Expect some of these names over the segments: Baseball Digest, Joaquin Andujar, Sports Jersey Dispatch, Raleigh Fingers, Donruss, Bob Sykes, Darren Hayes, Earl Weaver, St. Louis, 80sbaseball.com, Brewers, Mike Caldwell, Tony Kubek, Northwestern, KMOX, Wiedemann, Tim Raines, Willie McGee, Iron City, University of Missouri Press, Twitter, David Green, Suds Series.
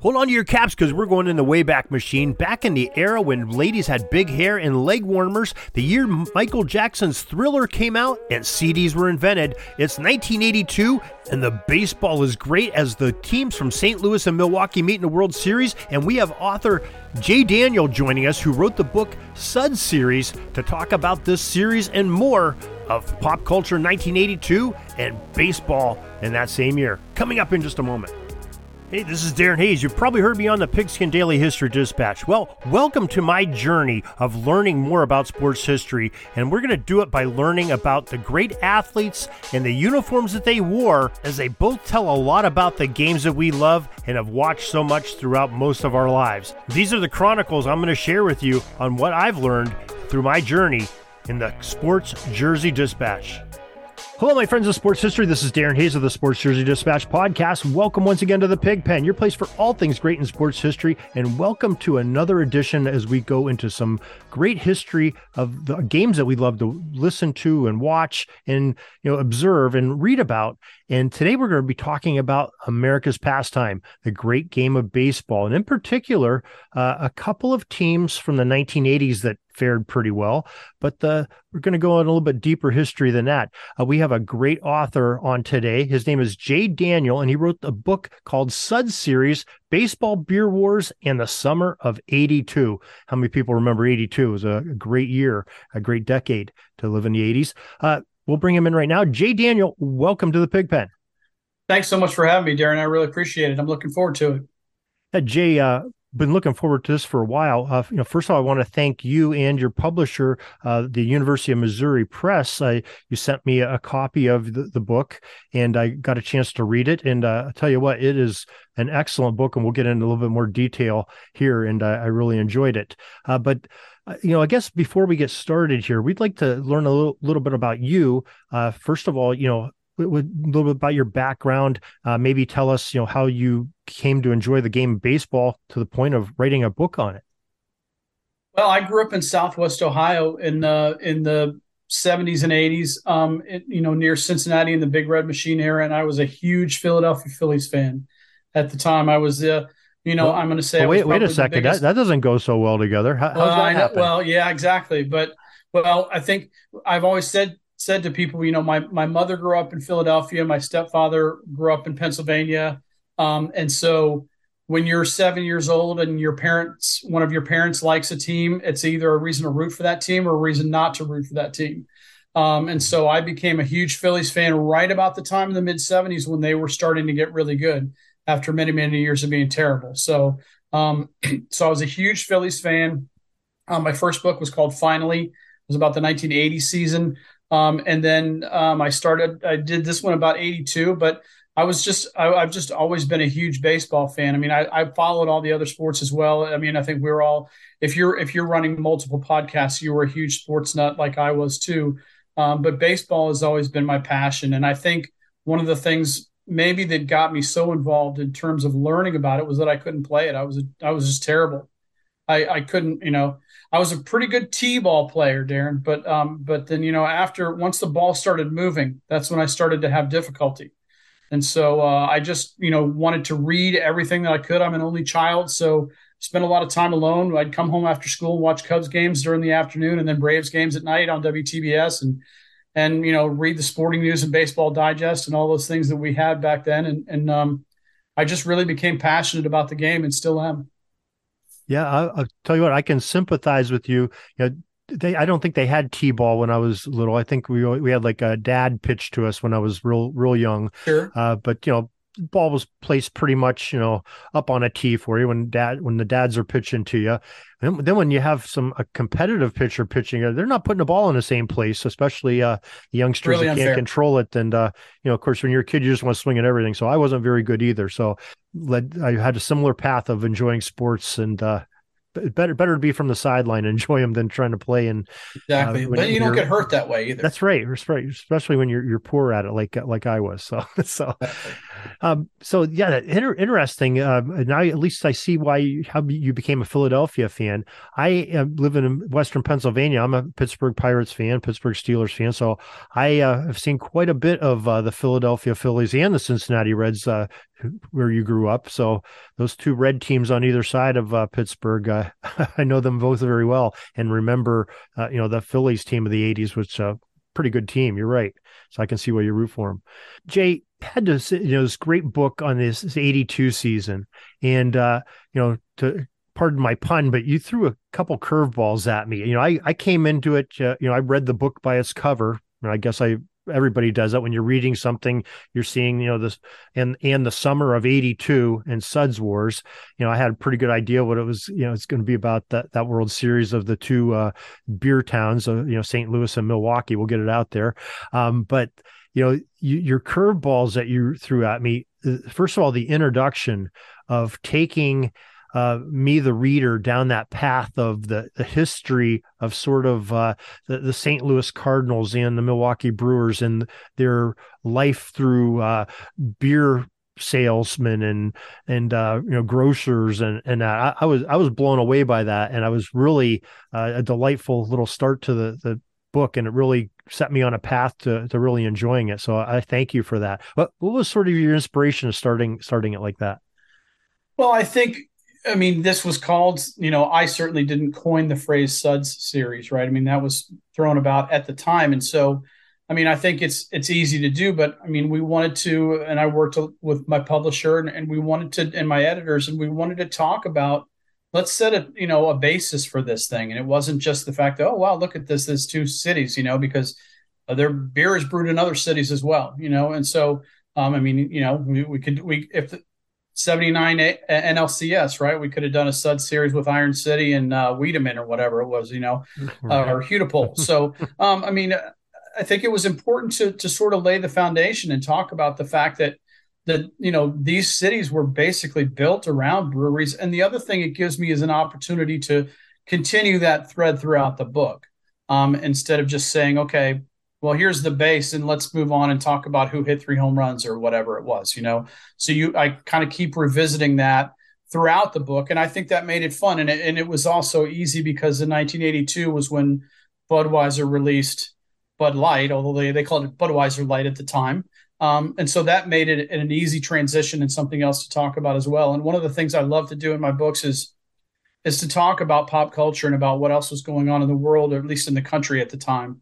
Hold on to your caps because we're going in the Wayback Machine. Back in the era when ladies had big hair and leg warmers, the year Michael Jackson's Thriller came out and CDs were invented. It's 1982, and the baseball is great as the teams from St. Louis and Milwaukee meet in the World Series, and we have author J. Daniel joining us, who wrote the book Suds Series, to talk about this series and more of pop culture in 1982 and baseball in that same year. Coming up in just a moment. Hey, this is Darren Hayes. You've probably heard me on the Pigskin Daily History Dispatch. Well, welcome to my journey of learning more about sports history, and we're going to do it by learning about the great athletes and the uniforms that they wore, as they both tell a lot about the games that we love and have watched so much throughout most of our lives. These are the chronicles I'm going to share with you on what I've learned through my journey in the Sports Jersey Dispatch. Hello, my friends of sports history. This is Darren Hayes of the Sports Jersey Dispatch podcast. Welcome once again to the Pig Pen, your place for all things great in sports history, and welcome to another edition as we go into some great history of the games that we love to listen to and watch and, you know, observe and read about. And today we're going to be talking about America's pastime, the great game of baseball, and in particular, a couple of teams from the 1980s that fared pretty well, but we're going to go on a little bit deeper history than that. We have a great author on today. His name is J. Daniel, and he wrote a book called Suds Series, Baseball Beer Wars and the Summer of 82. How many people remember 82? It was a great year, a great decade to live in the 80s. We'll bring him in right now. J. Daniel, welcome to the Pigpen. Thanks so much for having me, Darren. I really appreciate it. I'm looking forward to it. Jay, been looking forward to this for a while. First of all, I want to thank you and your publisher, the University of Missouri Press. You sent me a copy of the book, and I got a chance to read it. And I'll tell you what, it is an excellent book, and we'll get into a little bit more detail here. And I really enjoyed it. I guess before we get started here, we'd like to learn a little bit about you. First of all, a little bit about your background. Maybe tell us, how you came to enjoy the game of baseball to the point of writing a book on it. Well, I grew up in Southwest Ohio in the 70s and 80s, near Cincinnati in the Big Red Machine era, and I was a huge Philadelphia Phillies fan at the time. I was I'm going to say. Wait a second, that doesn't go so well together. How's that happen? Well, yeah, exactly. But I think I've always said to people, my mother grew up in Philadelphia. My stepfather grew up in Pennsylvania. And so when you're 7 years old and one of your parents likes a team, it's either a reason to root for that team or a reason not to root for that team. And so I became a huge Phillies fan right about the time in the mid 70s when they were starting to get really good after many, many years of being terrible. So, so I was a huge Phillies fan. My first book was called Finally. It was about the 1980 season. I did this one about 82, but I've just always been a huge baseball fan. I mean, I followed all the other sports as well. I mean, I think we were all, if you're running multiple podcasts, you were a huge sports nut like I was too. But baseball has always been my passion. And I think one of the things maybe that got me so involved in terms of learning about it was that I couldn't play it. I was just terrible. I couldn't, I was a pretty good T-ball player, Darren, but then, once the ball started moving, that's when I started to have difficulty. And so I just, wanted to read everything that I could. I'm an only child, so spent a lot of time alone. I'd come home after school and watch Cubs games during the afternoon and then Braves games at night on WTBS and read the Sporting News and Baseball Digest and all those things that we had back then. And I just really became passionate about the game and still am. Yeah, I'll tell you what, I can sympathize with you. I don't think they had T-ball when I was little. I think we had like a dad pitch to us when I was real young. Sure. But ball was placed pretty much, you know, up on a tee for you when the dads are pitching to you. And then when you have a competitive pitcher pitching, they're not putting the ball in the same place, especially the youngsters really that can't control it. And, you know, of course, when you're a kid, you just want to swing at everything. So I wasn't very good either. So I had a similar path of enjoying sports, and better to be from the sideline and enjoy them than trying to play. And exactly, but you don't get hurt that way either. That's right, especially when you're poor at it, like I was. So yeah, interesting. Now at least I see how you became a Philadelphia fan. I live in Western Pennsylvania. I'm a Pittsburgh Pirates fan, Pittsburgh Steelers fan. So I have seen quite a bit of the Philadelphia Phillies and the Cincinnati Reds, where you grew up. So those two red teams on either side of Pittsburgh, I know them both very well, and remember, you know, the Phillies team of the 80s was a pretty good team. You're right. So I can see why you root for them. Jay had this, you know, this great book on this 82 season. And, you know, pardon my pun, but you threw a couple curveballs at me. You know, I came into it, you know, I read the book by its cover, and I guess everybody does that when you're reading something, you're seeing, you know, this and the summer of 82 and Suds Wars. You know, I had a pretty good idea what it was, you know, it's going to be about that World Series of the two beer towns, you know, St. Louis and Milwaukee. We'll get it out there. But, you know, your curveballs that you threw at me, first of all, the introduction of taking me, the reader, down that path of the history of sort of the St. Louis Cardinals and the Milwaukee Brewers and their life through beer salesmen and you know, grocers and I was blown away by that, and I was really a delightful little start to the book, and it really set me on a path to really enjoying it. So I thank you for that. But what was sort of your inspiration of starting it like that? Well, I mean, this was called, you know, I certainly didn't coin the phrase Suds Series, right? I mean, that was thrown about at the time. And so, I mean, I think it's easy to do, but I mean, we wanted to, and I worked with my publisher and we wanted to, and my editors, and we wanted to talk about, let's set a, you know, a basis for this thing. And it wasn't just the fact that, oh, wow, look at this two cities, you know, because their beer is brewed in other cities as well, you know? And so, I mean, you know, if 79 NLCS, right? We could have done a Sud Series with Iron City and Wiedemann or whatever it was, you know, or Hudepohl. So, I mean, I think it was important to sort of lay the foundation and talk about the fact that, you know, these cities were basically built around breweries. And the other thing it gives me is an opportunity to continue that thread throughout the book, instead of just saying, okay, well, here's the base and let's move on and talk about who hit 3 home runs or whatever it was, you know? So I kind of keep revisiting that throughout the book. And I think that made it fun. And it was also easy because in 1982 was when Budweiser released Bud Light, although they called it Budweiser Light at the time. And so that made it an easy transition and something else to talk about as well. And one of the things I love to do in my books is to talk about pop culture and about what else was going on in the world, or at least in the country at the time.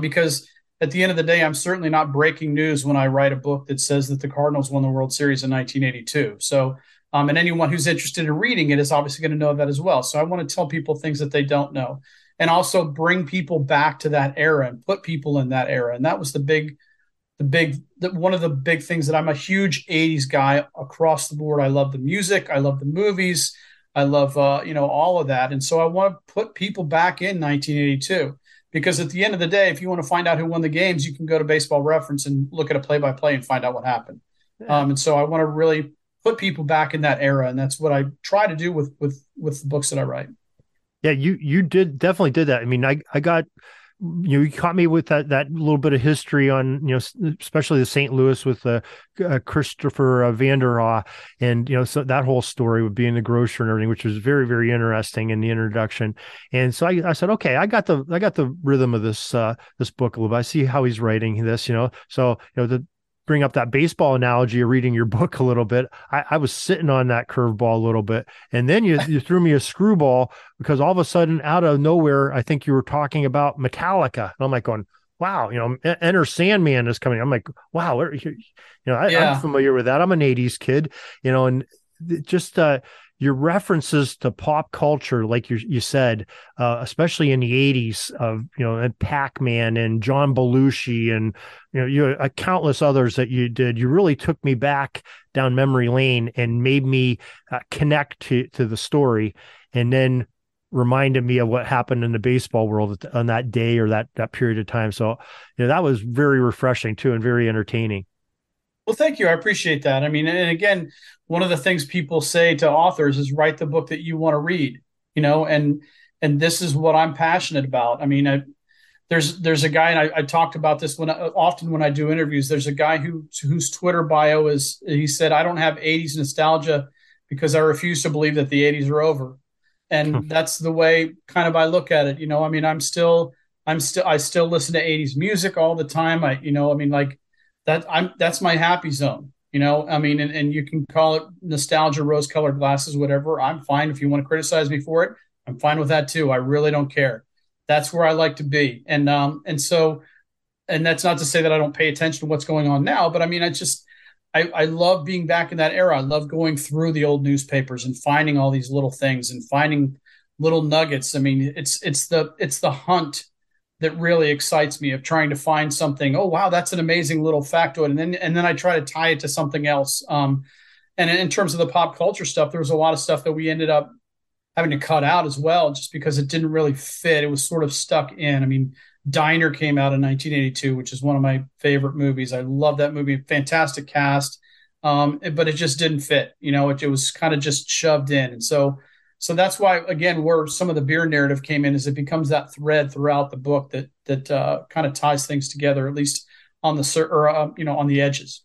Because at the end of the day, I'm certainly not breaking news when I write a book that says that the Cardinals won the World Series in 1982. So, and anyone who's interested in reading it is obviously going to know that as well. So I want to tell people things that they don't know, and also bring people back to that era and put people in that era. And that was one of the big things that I'm a huge 80s guy across the board. I love the music. I love the movies. I love, you know, all of that. And so I want to put people back in 1982. Because at the end of the day, if you want to find out who won the games, you can go to Baseball Reference and look at a play-by-play and find out what happened. Yeah. And so I want to really put people back in that era, and that's what I try to do with the books that I write. Yeah, you definitely did that. I mean, I got you caught me with that little bit of history on, you know, especially the St. Louis with Christopher Van der Aa, and, you know, so that whole story would be in the grocer and everything, which was very, very interesting in the introduction. And so I said, okay, I got the rhythm of this book a little bit. I see how he's writing this, you know, so, you know, the bring up that baseball analogy of reading your book a little bit. I was sitting on that curveball a little bit. And then you threw me a screwball, because all of a sudden out of nowhere, I think you were talking about Metallica. And I'm like going, wow, you know, Enter Sandman is coming. I'm like, wow, you know, I'm familiar with that. I'm an 80s kid, you know, and just, your references to pop culture, like you said, especially in the 80s, of, you know, and Pac-Man and John Belushi and, you know, countless others that you did, you really took me back down memory lane and made me connect to the story, and then reminded me of what happened in the baseball world on that day or that period of time. So, you know, that was very refreshing too and very entertaining. Well, thank you. I appreciate that. I mean, and again, one of the things people say to authors is write the book that you want to read, you know, and this is what I'm passionate about. I mean, there's a guy, and I talked about this often when I do interviews, there's a guy whose Twitter bio is, he said, "I don't have 80s nostalgia because I refuse to believe that the 80s are over." And that's the way kind of I look at it. You know, I mean, I still listen to 80s music all the time. That's my happy zone, you know, I mean, and you can call it nostalgia, rose colored glasses, whatever. I'm fine. If you want to criticize me for it, I'm fine with that too. I really don't care. That's where I like to be. And that's not to say that I don't pay attention to what's going on now, but I mean, I love being back in that era. I love going through the old newspapers and finding all these little things and finding little nuggets. I mean, it's the hunt that really excites me, of trying to find something. Oh, wow, that's an amazing little factoid. And then I try to tie it to something else. And in terms of the pop culture stuff, there was a lot of stuff that we ended up having to cut out as well, just because it didn't really fit. It was sort of stuck in. I mean, Diner came out in 1982, which is one of my favorite movies. I love that movie. Fantastic cast. But it just didn't fit. You know, it was kind of just shoved in. And so that's why, again, where some of the beer narrative came in, is it becomes that thread throughout the book that kind of ties things together, at least on on the edges.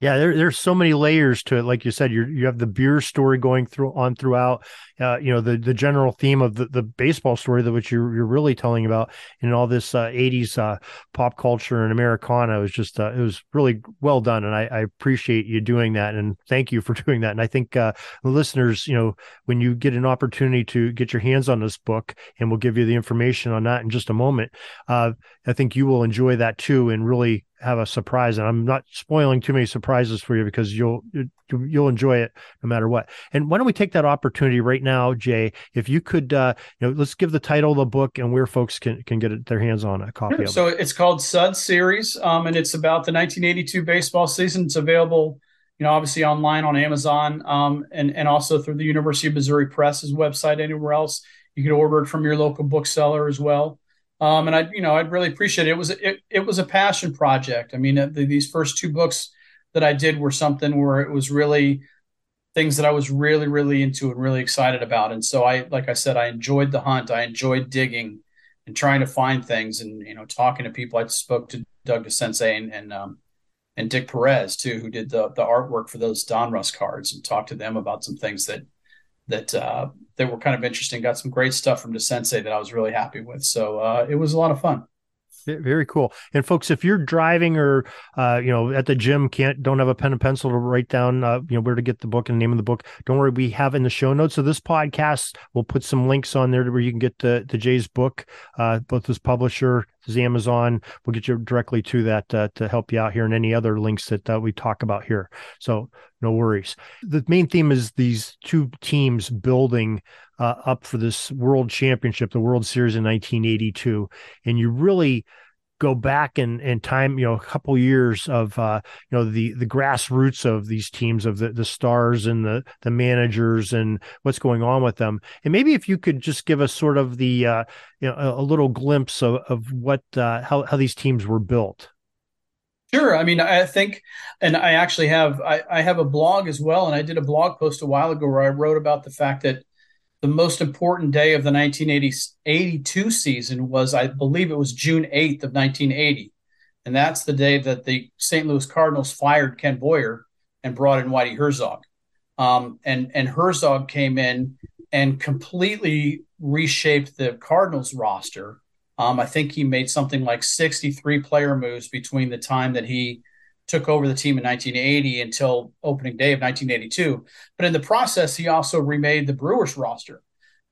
Yeah, there's so many layers to it. Like you said, you have the beer story going throughout. You know, the general theme of the baseball story that which you're really telling about, and all this 80s pop culture and Americana was just it was really well done, and I appreciate you doing that, and thank you for doing that. And I think the listeners, you know, when you get an opportunity to get your hands on this book, and we'll give you the information on that in just a moment, I think you will enjoy that too, and really have a surprise. And I'm not spoiling too many surprises for you, because you'll enjoy it no matter what. And why don't we take that opportunity right now, Jay, if you could, you know, let's give the title of the book and where folks can get their hands on a copy. Sure. So it's called Suds Series. And it's about the 1982 baseball season. It's available, you know, obviously online on Amazon, and also through the University of Missouri Press's website, anywhere else. You can order it from your local bookseller as well. And I'd really appreciate it. It was a passion project. I mean, these first two books that I did were something where it was really things that I was really, really into and really excited about. And so like I said, I enjoyed the hunt. I enjoyed digging and trying to find things, and, you know, talking to people. I spoke to Doug DeCinces and Dick Perez too, who did the artwork for those Donruss cards, and talked to them about some things that were kind of interesting. Got some great stuff from DeCinces that I was really happy with. So it was a lot of fun. Very cool. And folks, if you're driving or, you know, at the gym, don't have a pen and pencil to write down, you know, where to get the book and the name of the book, don't worry, we have in the show notes of this podcast, we'll put some links on there to where you can get the Jay's book, both his publisher, his Amazon. We'll get you directly to that to help you out here, and any other links that we talk about here. So no worries. The main theme is these two teams building up for this world championship, the World Series in 1982. And you really go back in time, you know, a couple years of, you know, the grassroots of these teams, of the stars and the managers and what's going on with them. And maybe if you could just give us sort of the, you know, a little glimpse of what, how these teams were built. Sure. I mean, I think, and I actually have, I have a blog as well. And I did a blog post a while ago where I wrote about the fact that the most important day of the 1982 season was, I believe it was June 8th of 1980. And that's the day that the St. Louis Cardinals fired Ken Boyer and brought in Whitey Herzog. And Herzog came in and completely reshaped the Cardinals roster. I think he made something like 63 player moves between the time that he took over the team in 1980 until opening day of 1982. But in the process, he also remade the Brewers roster,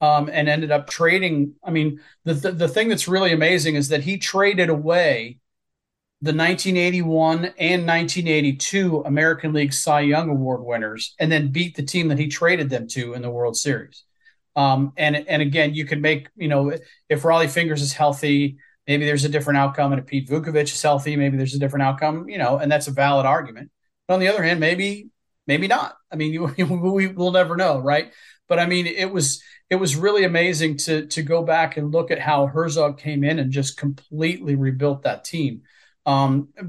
and ended up trading. I mean, the thing that's really amazing is that he traded away the 1981 and 1982 American League Cy Young Award winners, and then beat the team that he traded them to in the World Series. And again, you could make, you know, if Raleigh Fingers is healthy, maybe there's a different outcome. And if Pete Vuckovich is healthy, maybe there's a different outcome, you know, and that's a valid argument. But on the other hand, maybe not. I mean, we will never know. Right. But I mean, it was really amazing to go back and look at how Herzog came in and just completely rebuilt that team.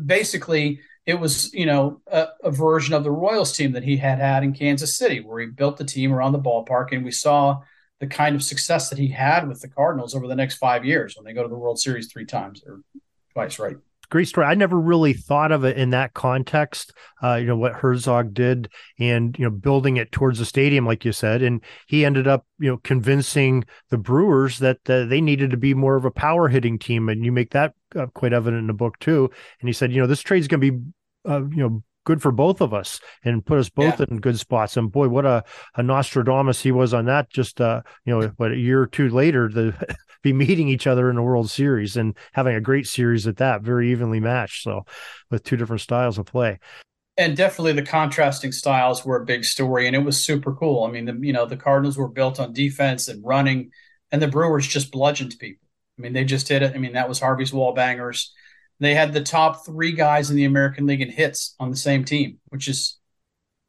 Basically it was, you know, a version of the Royals team that he had in Kansas City, where he built the team around the ballpark. And we saw the kind of success that he had with the Cardinals over the next 5 years when they go to the World Series three times or twice. Right. Great story. I never really thought of it in that context, you know, what Herzog did and, you know, building it towards the stadium, like you said. And he ended up, you know, convincing the Brewers that they needed to be more of a power hitting team. And you make that quite evident in the book, too. And he said, you know, this trade's going to be, you know, good for both of us and put us both in good spots. And boy, what a Nostradamus he was on that. Just, you know, what, a year or two later, be meeting each other in the World Series and having a great series at that, very evenly matched. So with two different styles of play. And definitely the contrasting styles were a big story, and it was super cool. I mean, the Cardinals were built on defense and running, and the Brewers just bludgeoned people. I mean, they just hit it. I mean, that was Harvey's wall bangers. They had the top three guys in the American League in hits on the same team, which is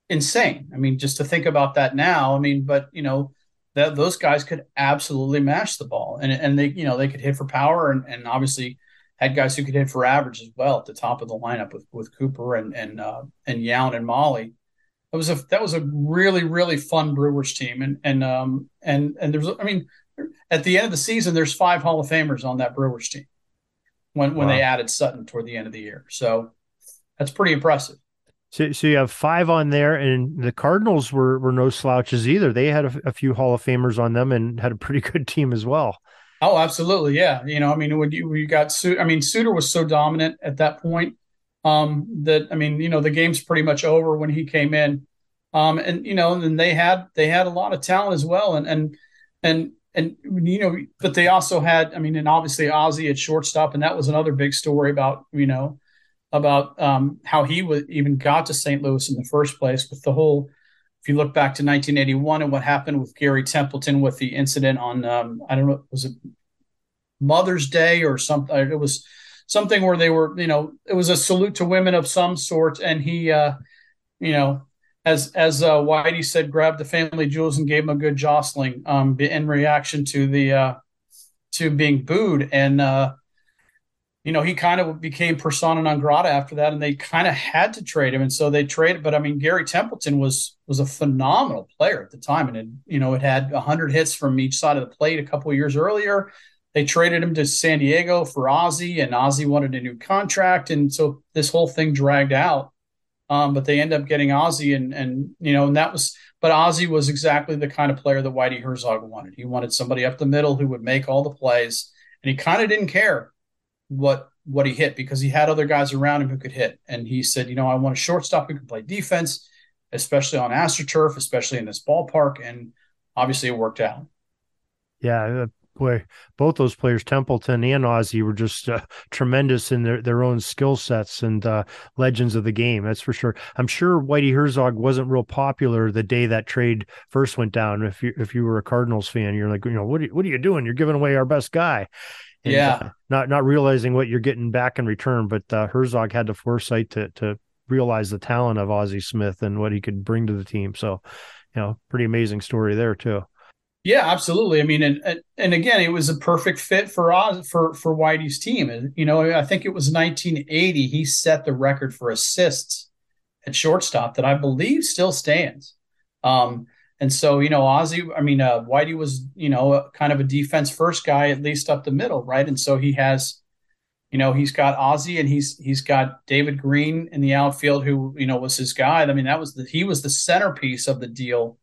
insane. I mean, just to think about that now, I mean, but, you know, that those guys could absolutely mash the ball, and they, you know, they could hit for power, and obviously had guys who could hit for average as well at the top of the lineup with Cooper and Yount and Molly. That was a really, really fun Brewers team. And there's, I mean, at the end of the season, there's 5 Hall of Famers on that Brewers team when they added Sutton toward the end of the year. So that's pretty impressive. So you have 5 on there, and the Cardinals were no slouches either. They had a few Hall of Famers on them and had a pretty good team as well. Oh, absolutely. Yeah. You know, I mean, when you got Suter, I mean, Suter was so dominant at that point that, I mean, you know, the game's pretty much over when he came in. And, you know, and then they had a lot of talent as well. And, you know, but they also had, I mean, and obviously Ozzie at shortstop, and that was another big story about, you know, about how he even got to St. Louis in the first place with the whole, if you look back to 1981 and what happened with Gary Templeton with the incident on, I don't know, was it Mother's Day or something? It was something where they were, you know, it was a salute to women of some sort. And he, you know, as Whitey said, grabbed the family jewels and gave him a good jostling in reaction to the, to being booed. And, you know, he kind of became persona non grata after that, and they kind of had to trade him. And so they traded. But I mean, Gary Templeton was a phenomenal player at the time. And, it had 100 hits from each side of the plate a couple of years earlier. They traded him to San Diego for Ozzie, and Ozzie wanted a new contract. And so this whole thing dragged out. But they end up getting Ozzie, and that was, but Ozzie was exactly the kind of player that Whitey Herzog wanted. He wanted somebody up the middle who would make all the plays, and he kind of didn't care what he hit, because he had other guys around him who could hit. And he said, you know, I want a shortstop who can play defense, especially on AstroTurf, especially in this ballpark. And obviously it worked out. Yeah. Boy, both those players, Templeton and Ozzie, were just tremendous in their own skill sets and legends of the game. That's for sure. I'm sure Whitey Herzog wasn't real popular the day that trade first went down. If you were a Cardinals fan, you're like, you know, what are you doing? You're giving away our best guy. And, not realizing what you're getting back in return. But Herzog had the foresight to realize the talent of Ozzie Smith and what he could bring to the team. So, you know, pretty amazing story there too. Yeah, absolutely. I mean, and again, it was a perfect fit for Whitey's team. And, you know, I think it was 1980. He set the record for assists at shortstop that I believe still stands. And so, you know, Whitey was, you know, kind of a defense first guy, at least up the middle. Right. And so he has, you know, he's got Ozzie, and he's got David Green in the outfield, who, you know, was his guy. I mean, he was the centerpiece of the deal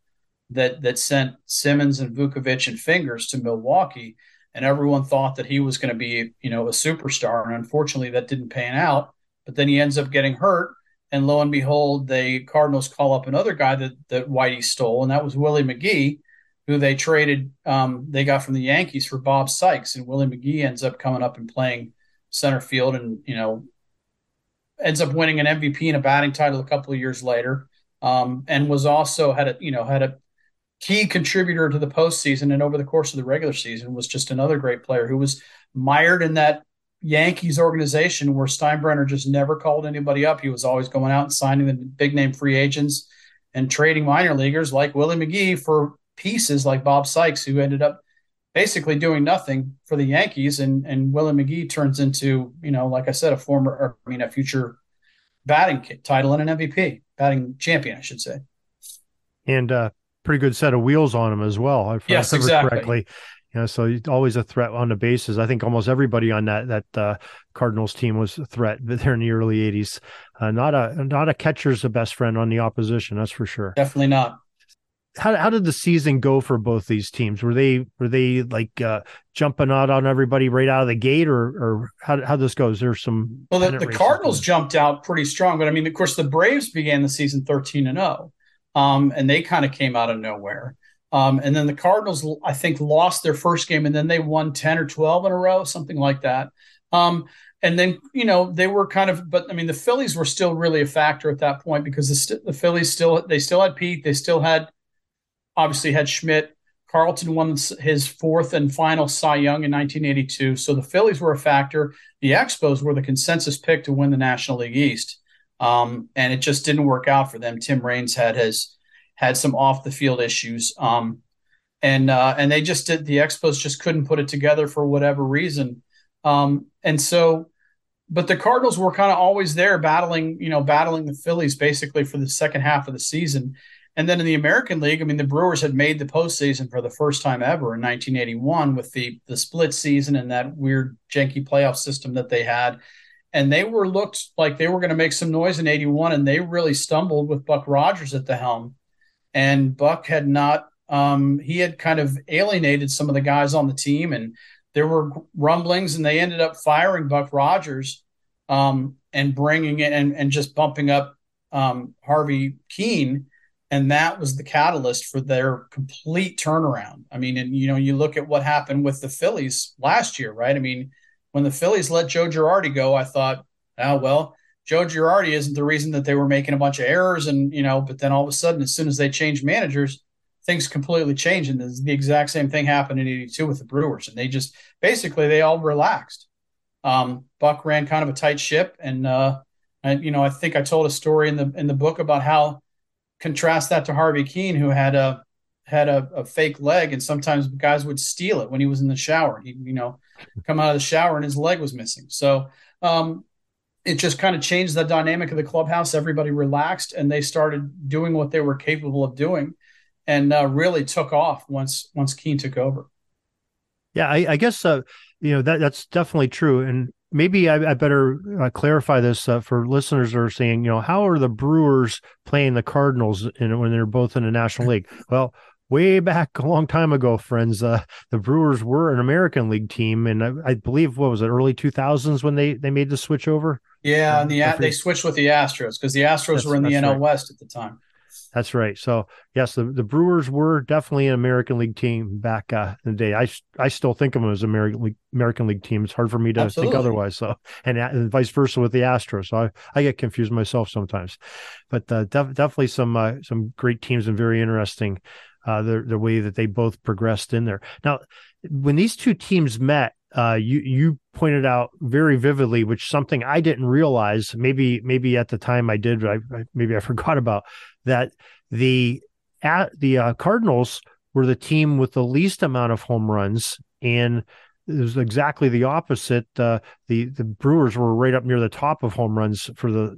that sent Simmons and Vuckovich and Fingers to Milwaukee. And everyone thought that he was going to be, you know, a superstar. And unfortunately that didn't pan out, but then he ends up getting hurt. And lo and behold, the Cardinals call up another guy that Whitey stole. And that was Willie McGee, who they traded. They got from the Yankees for Bob Sykes, and Willie McGee ends up coming up and playing center field. And, you know, ends up winning an MVP and a batting title a couple of years later, and was also had a key contributor to the postseason, and over the course of the regular season was just another great player who was mired in that Yankees organization where Steinbrenner just never called anybody up. He was always going out and signing the big name free agents and trading minor leaguers like Willie McGee for pieces like Bob Sykes, who ended up basically doing nothing for the Yankees. And Willie McGee turns into, like I said, a future batting title and an MVP, batting champion, I should say. And pretty good set of wheels on him as well. If yes, I remember exactly. Correctly. So he's always a threat on the bases. I think almost everybody on that Cardinals team was a threat there in the early 80s. Not a catcher's the best friend on the opposition, that's for sure. Definitely not. How did the season go for both these teams? Were they like jumping out on everybody right out of the gate, or how this goes? There's some. Well, the Cardinals jumped out pretty strong, but of course, the Braves began the season 13-0, and they kind of came out of nowhere. And then the Cardinals, I think, lost their first game, and then they won 10 or 12 in a row, something like that. And then, they were the Phillies were still really a factor at that point, because the Phillies still had Pete. They still obviously had Schmidt. Carlton won his fourth and final Cy Young in 1982. So the Phillies were a factor. The Expos were the consensus pick to win the National League East. And it just didn't work out for them. Tim Raines had some off the field issues. And they just the Expos just couldn't put it together for whatever reason. But the Cardinals were kind of always there battling the Phillies basically for the second half of the season. And then in the American League, the Brewers had made the postseason for the first time ever in 1981 with the split season and that weird janky playoff system that they had. And they were looked like they were going to make some noise in 81, and they really stumbled with Buck Rogers at the helm. And Buck had not he had kind of alienated some of the guys on the team, and there were rumblings, and they ended up firing Buck Rogers and bringing in and just bumping up Harvey Kuenn. And that was the catalyst for their complete turnaround. You look at what happened with the Phillies last year, right? When the Phillies let Joe Girardi go, I thought, Joe Girardi isn't the reason that they were making a bunch of errors. And, but then all of a sudden, as soon as they changed managers, things completely changed. And the exact same thing happened in 82 with the Brewers. And they just basically they all relaxed. Buck ran kind of a tight ship. And, I think I told a story in the book about how contrast that to Harvey Kuenn, who had a fake leg, and sometimes guys would steal it when he was in the shower. He, come out of the shower and his leg was missing. So it just kind of changed the dynamic of the clubhouse. Everybody relaxed, and they started doing what they were capable of doing, and really took off once Kuenn took over. Yeah, I guess that's definitely true. And maybe I better clarify this for listeners that are saying, how are the Brewers playing the Cardinals when they're both in the National League? Well, way back a long time ago, friends, the Brewers were an American League team. And I believe, what was it, early 2000s when they made the switch over? Yeah, and they switched with the Astros because the Astros were in the NL West at the time. That's right. So, yes, the Brewers were definitely an American League team back in the day. I still think of them as American League team. It's hard for me to think otherwise. So, and vice versa with the Astros. So I get confused myself sometimes. But definitely some great teams, and very interesting the way that they both progressed in there. Now, when these two teams met, you pointed out very vividly, which something I didn't realize. Maybe at the time I did, but maybe I forgot about that. The Cardinals were the team with the least amount of home runs, and it was exactly the opposite. The Brewers were right up near the top of home runs for the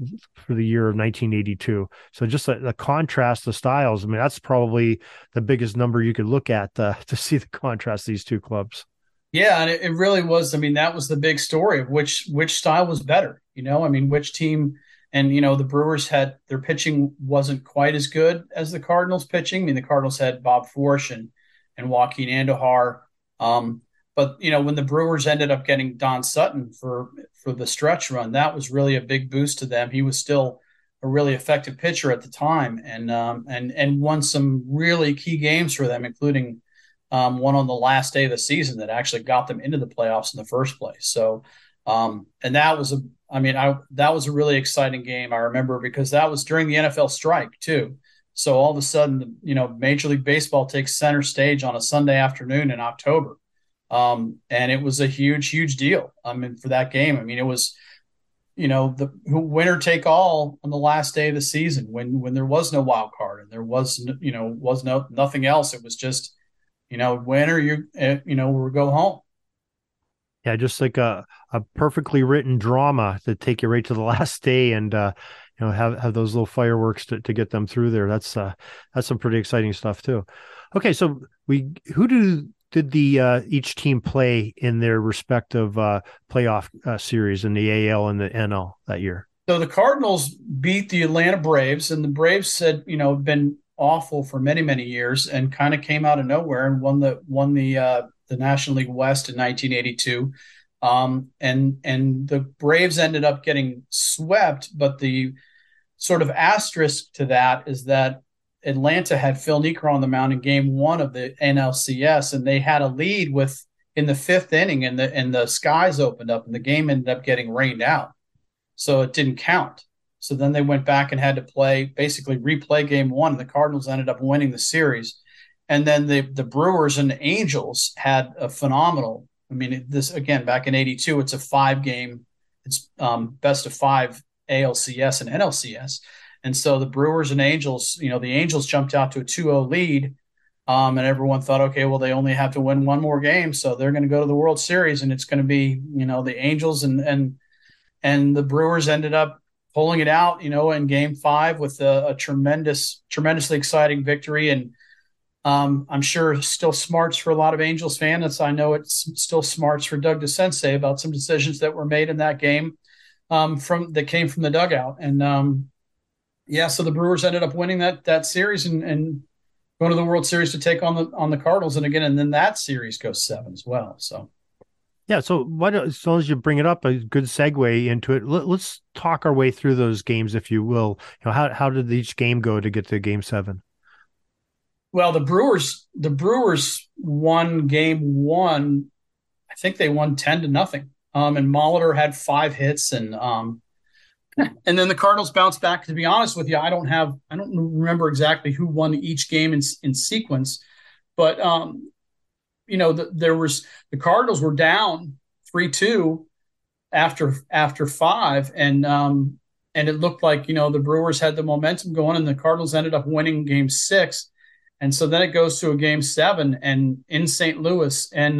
year of 1982. So just the contrast, the styles. That's probably the biggest number you could look at to see the contrast of these two clubs. Yeah, and it really was. That was the big story of which style was better. Which team, and the Brewers had their pitching wasn't quite as good as the Cardinals' pitching. The Cardinals had Bob Forsch and Joaquin Andujar, but when the Brewers ended up getting Don Sutton for the stretch run, that was really a big boost to them. He was still a really effective pitcher at the time, and won some really key games for them, including. One on the last day of the season that actually got them into the playoffs in the first place. So, and that was a I mean, that was a really exciting game, I remember, because that was during the NFL strike, too. So all of a sudden, you know, Major League Baseball takes center stage on a Sunday afternoon in October. And it was a huge, huge deal. I mean, for that game, I mean, it was, you know, the winner take all on the last day of the season when there was no wild card and there was, you know, was no, nothing else. It was just, you know, winner, you know, or go home. Yeah. Just like a perfectly written drama to take you right to the last day and, you know, have those little fireworks to get them through there. That's some pretty exciting stuff too. Okay. So who did each team play in their respective playoff series in the AL and the NL that year? So the Cardinals beat the Atlanta Braves, and the Braves had, you know, been awful for many, many years and kind of came out of nowhere and won the National League West in 1982. And the Braves ended up getting swept, but the sort of asterisk to that is that Atlanta had Phil Niekro on the mound in game one of the NLCS, and they had a lead in the fifth inning, and the skies opened up, and the game ended up getting rained out. So it didn't count. So then they went back and had to replay game one, and the Cardinals ended up winning the series. And then the Brewers and the Angels had a phenomenal, I mean, this, again, back in 82, it's a 5-game, it's best of 5 ALCS and NLCS. And so the Brewers and Angels, you know, the Angels jumped out to a 2-0 lead, and everyone thought, okay, well, they only have to win one more game, so they're going to go to the World Series, and it's going to be, you know, the Angels and the Brewers ended up pulling it out, you know, in Game 5 with a tremendously exciting victory. And I'm sure still smarts for a lot of Angels fans. I know it's still smarts for Doug DeCinces about some decisions that were made in that game that came from the dugout. And so the Brewers ended up winning that series and going to the World Series to take on the Cardinals. And then that series goes 7 as well. So. Yeah. So as long as you bring it up, a good segue into it, let's talk our way through those games, if you will. You know, how did each game go to get to Game 7? Well, the Brewers won Game 1. I think they won 10-0. And Molitor had 5 hits, and then the Cardinals bounced back. To be honest with you, I don't remember exactly who won each game in sequence, but you know, the Cardinals were down 3-2 after 5, and it looked like, you know, the Brewers had the momentum going, and the Cardinals ended up winning Game 6. And so then it goes to a Game 7 and in St. Louis, and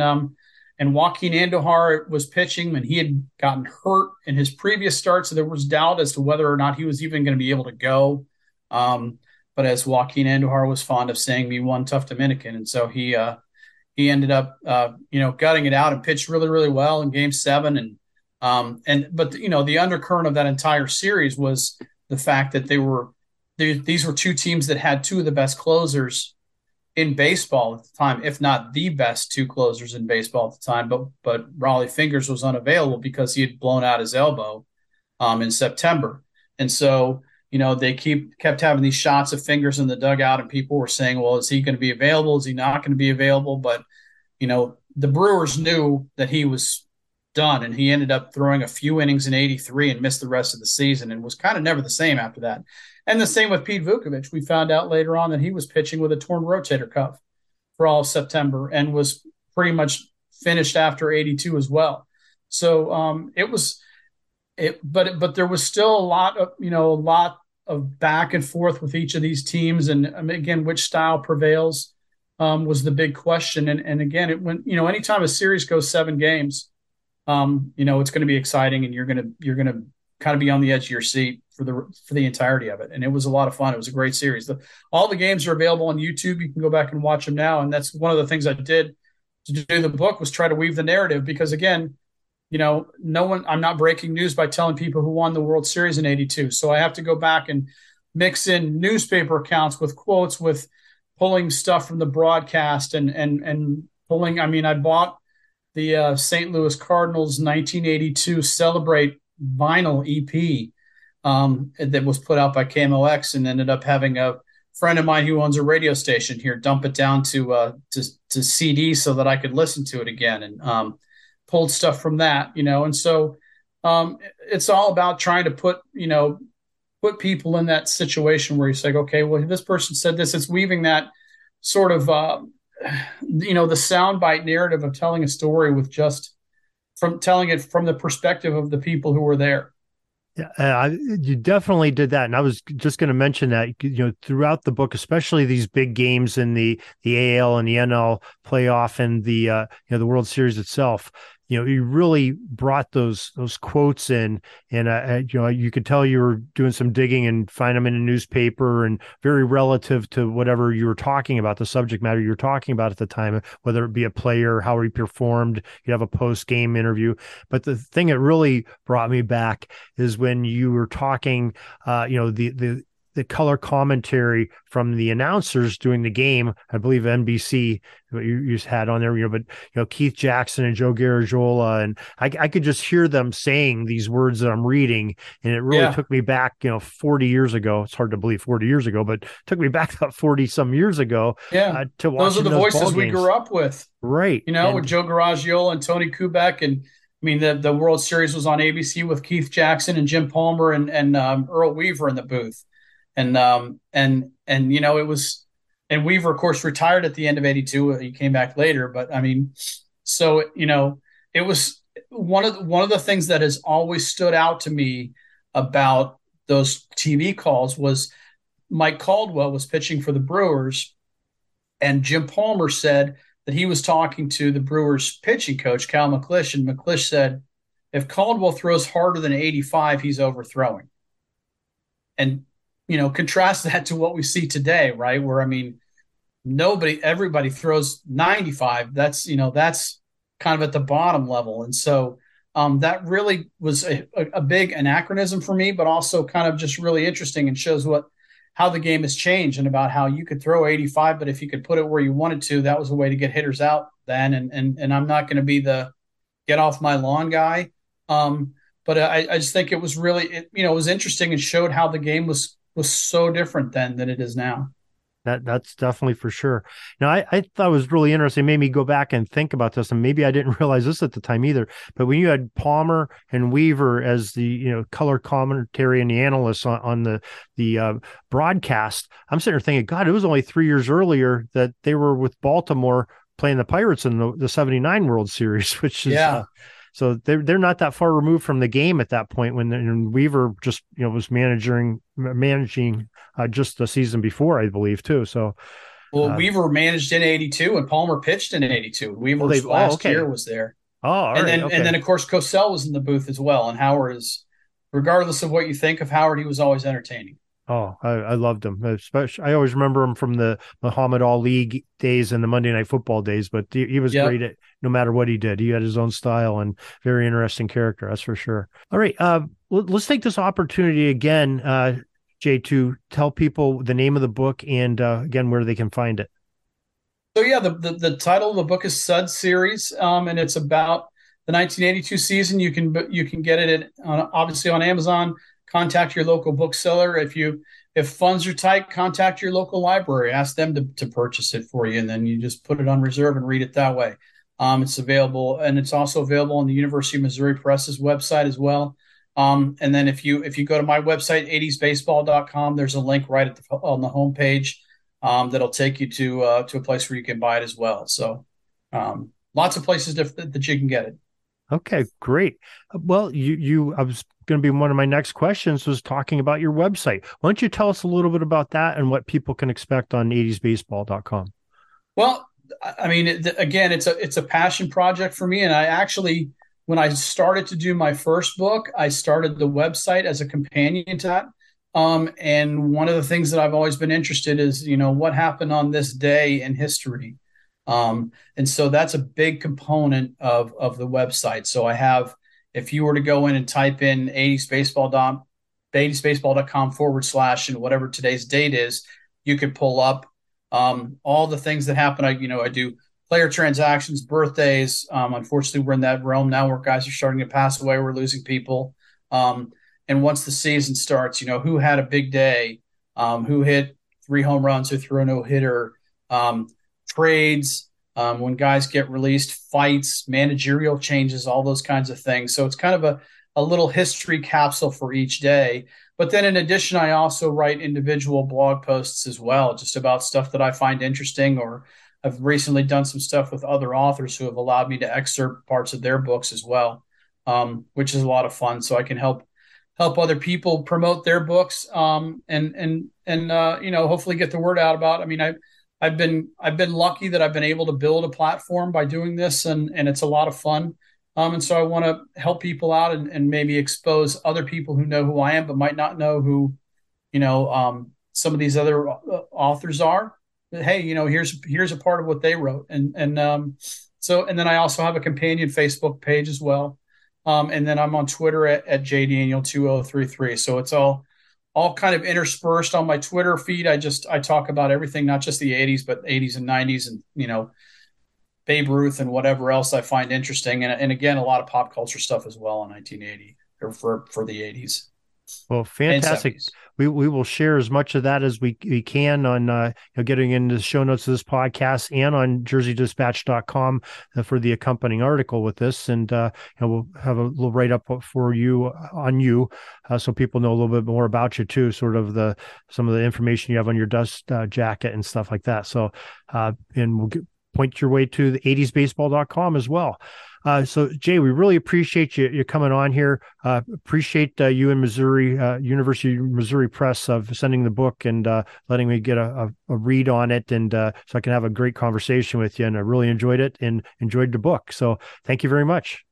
Joaquin Andujar was pitching, and he had gotten hurt in his previous start, so there was doubt as to whether or not he was even going to be able to go. But as Joaquin Andujar was fond of saying, "Me one tough Dominican," and so he ended up you know, gutting it out and pitched really, really well in Game 7. But you know, the undercurrent of that entire series was the fact that these were two teams that had two of the best closers in baseball at the time, if not the best two closers in baseball at the time. But Raleigh Fingers was unavailable because he had blown out his elbow in September. And so, you know, they kept having these shots of Fingers in the dugout, and people were saying, well, is he going to be available? Is he not going to be available? But, you know, the Brewers knew that he was done, and he ended up throwing a few innings in 83 and missed the rest of the season and was kind of never the same after that. And the same with Pete Vuckovich. We found out later on that he was pitching with a torn rotator cuff for all of September and was pretty much finished after 82 as well. So but there was still a lot of back and forth with each of these teams. And again, which style prevails was the big question. And again, anytime a series goes 7 games, you know, it's going to be exciting, and you're going to kind of be on the edge of your seat for the entirety of it. And it was a lot of fun. It was a great series. All the games are available on YouTube. You can go back and watch them now. And that's one of the things I did to do the book, was try to weave the narrative, because again, you know, I'm not breaking news by telling people who won the World Series in 82. So I have to go back and mix in newspaper accounts with quotes, with pulling stuff from the broadcast and pulling, I mean, I bought the St. Louis Cardinals 1982 Celebrate vinyl EP that was put out by KMOX, and ended up having a friend of mine who owns a radio station here dump it down to CD so that I could listen to it again, and pulled stuff from that, you know. And so It's all about trying to put people in that situation where you say, okay, well, this person said this. It's weaving that sort of, the soundbite narrative of telling a story with just from telling it from the perspective of the people who were there. Yeah, you definitely did that. And I was just going to mention that, throughout the book, especially these big games in the AL and the NL playoff and the World Series itself, you really brought those quotes in, and you could tell you were doing some digging and find them in a newspaper and very relative to whatever you were talking about, the subject matter you were talking about at the time, whether it be a player, how he performed, you'd have a post-game interview. But the thing that really brought me back is when you were talking, the color commentary from the announcers during the game. I believe NBC, what you just had on there, but Keith Jackson and Joe Garagiola, and I could just hear them saying these words that I'm reading. And it really took me back, 40 years ago. It's hard to believe 40 years ago, but it took me back about 40 some years ago. Yeah. To watch those voices we grew up with. Right. With Joe Garagiola and Tony Kubek, and the World Series was on ABC with Keith Jackson and Jim Palmer and Earl Weaver in the booth. And Weaver, of course, retired at the end of '82. He came back later, but it was one of the things that has always stood out to me about those TV calls was Mike Caldwell was pitching for the Brewers, and Jim Palmer said that he was talking to the Brewers pitching coach, Cal McClish, and McClish said, "If Caldwell throws harder than 85, he's overthrowing." And contrast that to what we see today, right? Where, everybody throws 95. That's, that's kind of at the bottom level. And so that really was a big anachronism for me, but also kind of just really interesting, and shows how the game has changed, and about how you could throw 85, but if you could put it where you wanted to, that was a way to get hitters out then. And I'm not going to be the get off my lawn guy. But I just think it was really, it was interesting, and showed how the game was so different then than it is now. That's definitely for sure. Now, I thought it was really interesting. It made me go back and think about this, and maybe I didn't realize this at the time either, but when you had Palmer and Weaver as the, color commentary and the analysts on the broadcast, I'm sitting there thinking, God, it was only 3 years earlier that they were with Baltimore playing the Pirates in the 79 World Series, which is... Yeah. So they're not that far removed from the game at that point, when Weaver just was managing just the season before, I believe, too. So, Weaver managed in '82, and Palmer pitched in '82. Weaver's last year was there. Oh, all right. And then of course Cosell was in the booth as well. And Howard is, regardless of what you think of Howard, he was always entertaining. Oh, I loved him. Especially, I always remember him from the Muhammad Ali days and the Monday Night Football days, but he was great at no matter what he did. He had his own style and very interesting character, that's for sure. All right, let's take this opportunity again, Jay, to tell people the name of the book and, again, where they can find it. So, the title of the book is Suds Series, and it's about the 1982 season. You can get it obviously on Amazon. Contact your local bookseller. If funds are tight, contact your local library. Ask them to purchase it for you, and then you just put it on reserve and read it that way. It's available, and it's also available on the University of Missouri Press's website as well. And then if you go to my website, 80sbaseball.com, there's a link right on the homepage that'll take you to a place where you can buy it as well. So lots of places that you can get it. Okay, great. Well, I was going to be one of my next questions was talking about your website. Why don't you tell us a little bit about that and what people can expect on 80sbaseball.com? Well, again, it's a passion project for me. And I actually, when I started to do my first book, I started the website as a companion to that. And one of the things that I've always been interested is, what happened on this day in history. And so that's a big component of the website. So I have, if you were to go in and type in 80sbaseball.com / and whatever today's date is, you could pull up all the things that happen. I do player transactions, birthdays. Unfortunately, we're in that realm now where guys are starting to pass away. We're losing people. And once the season starts, who had a big day, who hit 3 home runs, who threw a no-hitter, trades, when guys get released, fights, managerial changes, all those kinds of things. So it's kind of a little history capsule for each day. But then in addition, I also write individual blog posts as well, just about stuff that I find interesting, or I've recently done some stuff with other authors who have allowed me to excerpt parts of their books as well, which is a lot of fun. So I can help other people promote their books, and you know, hopefully get the word out about. I mean, I've been lucky that I've been able to build a platform by doing this, and it's a lot of fun. And so I want to help people out and maybe expose other people who know who I am, but might not know who, you know, some of these other authors are. But, hey, you know, here's a part of what they wrote. And then I also have a companion Facebook page as well. And then I'm on Twitter at J. Daniel 2033. So it's all kind of interspersed on my Twitter feed. I talk about everything, not just the 80s, but 80s and 90s and, you know, Babe Ruth and whatever else I find interesting. And again, a lot of pop culture stuff as well in 1980 or for the 80s. Well, fantastic. We will share as much of that as we can on getting into the show notes of this podcast and on jerseydispatch.com for the accompanying article with this. And we'll have a little write-up for you on you so people know a little bit more about you too, sort of some of the information you have on your dust jacket and stuff like that. So, and we'll point your way to the 80sbaseball.com as well. So, Jay, we really appreciate you coming on here. Appreciate you and Missouri, University of Missouri Press, of sending the book and letting me get a read on it, and so I can have a great conversation with you. And I really enjoyed it and enjoyed the book. So thank you very much.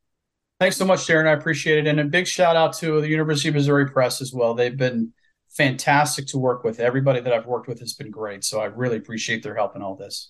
Thanks so much, Darren. I appreciate it. And a big shout out to the University of Missouri Press as well. They've been fantastic to work with. Everybody that I've worked with has been great. So I really appreciate their help in all this.